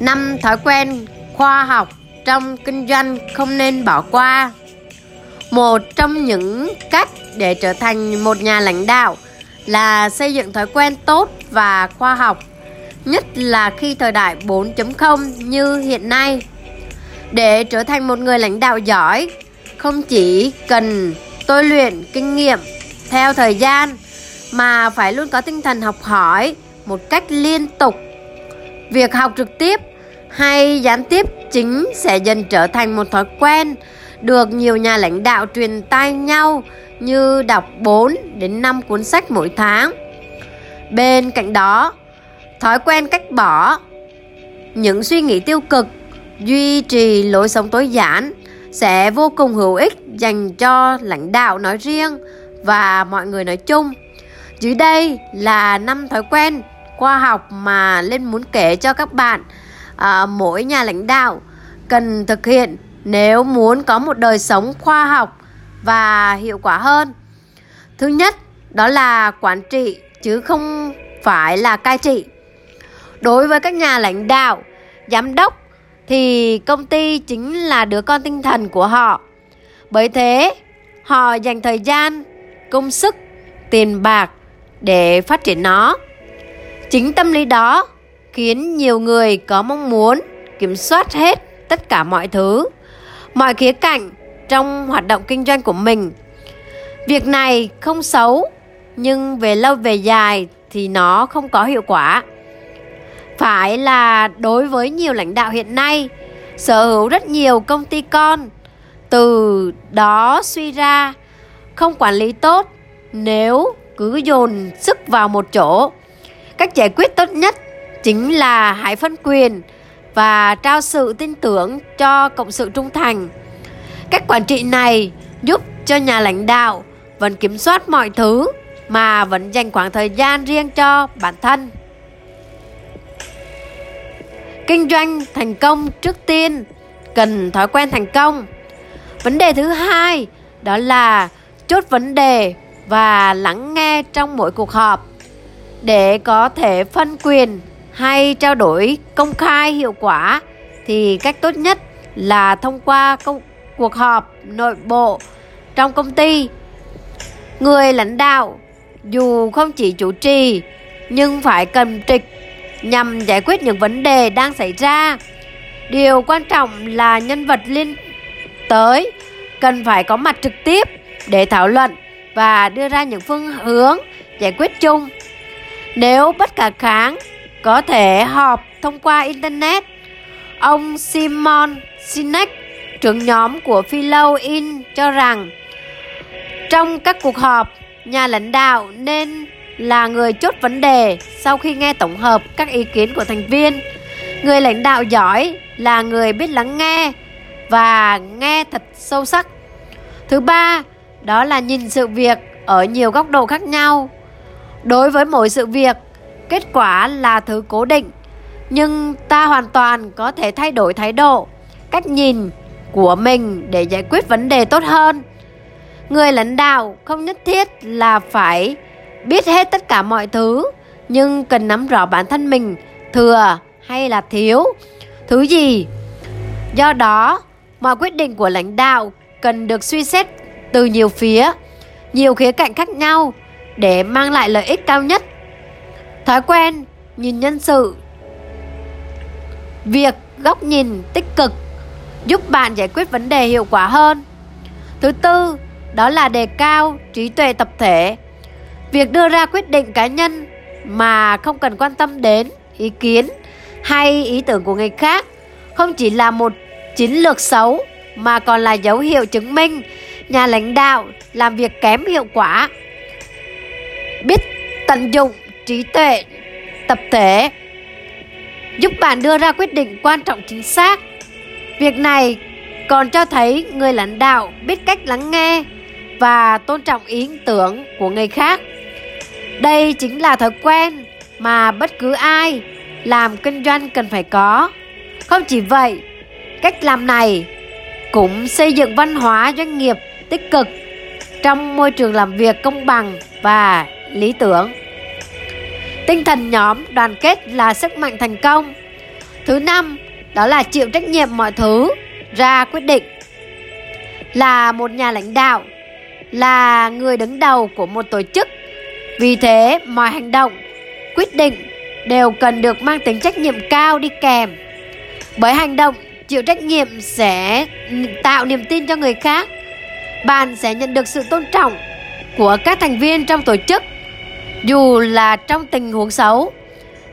5. Thói quen khoa học trong kinh doanh không nên bỏ qua. Một trong những cách để trở thành một nhà lãnh đạo là xây dựng thói quen tốt và khoa học, nhất là khi thời đại 4.0 như hiện nay. Để trở thành một người lãnh đạo giỏi, không chỉ cần tôi luyện kinh nghiệm theo thời gian mà phải luôn có tinh thần học hỏi một cách liên tục. Việc học trực tiếp hay gián tiếp chính sẽ dần trở thành một thói quen được nhiều nhà lãnh đạo truyền tai nhau như đọc 4 đến 5 cuốn sách mỗi tháng. Bên cạnh đó, thói quen cách bỏ những suy nghĩ tiêu cực, duy trì lối sống tối giản sẽ vô cùng hữu ích dành cho lãnh đạo nói riêng và mọi người nói chung. Dưới đây là 5 thói quen khoa học mà Linh muốn kể cho các bạn mỗi nhà lãnh đạo cần thực hiện nếu muốn có một đời sống khoa học và hiệu quả hơn. Thứ nhất, đó là quản trị chứ không phải là cai trị. Đối với các nhà lãnh đạo, giám đốc thì công ty chính là đứa con tinh thần của họ. Bởi thế, họ dành thời gian, công sức, tiền bạc để phát triển nó. Chính tâm lý đó khiến nhiều người có mong muốn kiểm soát hết tất cả mọi thứ, mọi khía cạnh trong hoạt động kinh doanh của mình. Việc này không xấu, nhưng về lâu về dài thì nó không có hiệu quả. Phải là đối với nhiều lãnh đạo hiện nay sở hữu rất nhiều công ty con, từ đó suy ra không quản lý tốt nếu cứ dồn sức vào một chỗ. Cách giải quyết tốt nhất chính là hãy phân quyền và trao sự tin tưởng cho cộng sự trung thành. Cách quản trị này giúp cho nhà lãnh đạo vẫn kiểm soát mọi thứ mà vẫn dành khoảng thời gian riêng cho bản thân. Kinh doanh thành công trước tiên cần thói quen thành công. Vấn đề thứ hai đó là chốt vấn đề và lắng nghe trong mỗi cuộc họp. Để có thể phân quyền hay trao đổi công khai hiệu quả thì cách tốt nhất là thông qua cuộc họp nội bộ trong công ty. Người lãnh đạo dù không chỉ chủ trì nhưng phải cầm trịch nhằm giải quyết những vấn đề đang xảy ra. Điều quan trọng là nhân vật liên tới cần phải có mặt trực tiếp để thảo luận và đưa ra những phương hướng giải quyết chung. Nếu bất khả kháng, có thể họp thông qua Internet. Ông Simon Sinek, trưởng nhóm của Philo In, cho rằng trong các cuộc họp, nhà lãnh đạo nên là người chốt vấn đề sau khi nghe tổng hợp các ý kiến của thành viên. Người lãnh đạo giỏi là người biết lắng nghe và nghe thật sâu sắc. Thứ ba, đó là nhìn sự việc ở nhiều góc độ khác nhau. Đối với mỗi sự việc, kết quả là thứ cố định, nhưng ta hoàn toàn có thể thay đổi thái độ, cách nhìn của mình để giải quyết vấn đề tốt hơn. Người lãnh đạo không nhất thiết là phải biết hết tất cả mọi thứ, nhưng cần nắm rõ bản thân mình thừa hay là thiếu thứ gì. Do đó, mọi quyết định của lãnh đạo cần được suy xét từ nhiều phía, nhiều khía cạnh khác nhau để mang lại lợi ích cao nhất. Thói quen nhìn nhân sự việc góc nhìn tích cực giúp bạn giải quyết vấn đề hiệu quả hơn. Thứ tư, đó là đề cao trí tuệ tập thể. Việc đưa ra quyết định cá nhân mà không cần quan tâm đến ý kiến hay ý tưởng của người khác không chỉ là một chiến lược xấu mà còn là dấu hiệu chứng minh nhà lãnh đạo làm việc kém hiệu quả. Biết tận dụng trí tuệ tập thể giúp bạn đưa ra quyết định quan trọng chính xác. Việc này còn cho thấy người lãnh đạo biết cách lắng nghe và tôn trọng ý tưởng của người khác. Đây chính là thói quen mà bất cứ ai làm kinh doanh cần phải có. Không chỉ vậy, cách làm này cũng xây dựng văn hóa doanh nghiệp tích cực trong môi trường làm việc công bằng và lý tưởng. Tinh thần nhóm đoàn kết là sức mạnh thành công. Thứ năm, đó là chịu trách nhiệm mọi thứ, ra quyết định. Là một nhà lãnh đạo, là người đứng đầu của một tổ chức. Vì thế, mọi hành động, quyết định đều cần được mang tính trách nhiệm cao đi kèm. Bởi hành động, chịu trách nhiệm sẽ tạo niềm tin cho người khác. Bạn sẽ nhận được sự tôn trọng của các thành viên trong tổ chức, dù là trong tình huống xấu.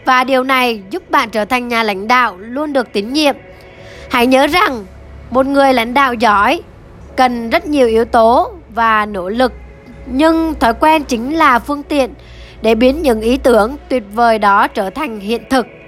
Và điều này giúp bạn trở thành nhà lãnh đạo luôn được tín nhiệm. Hãy nhớ rằng, một người lãnh đạo giỏi cần rất nhiều yếu tố và nỗ lực. Nhưng thói quen chính là phương tiện để biến những ý tưởng tuyệt vời đó trở thành hiện thực.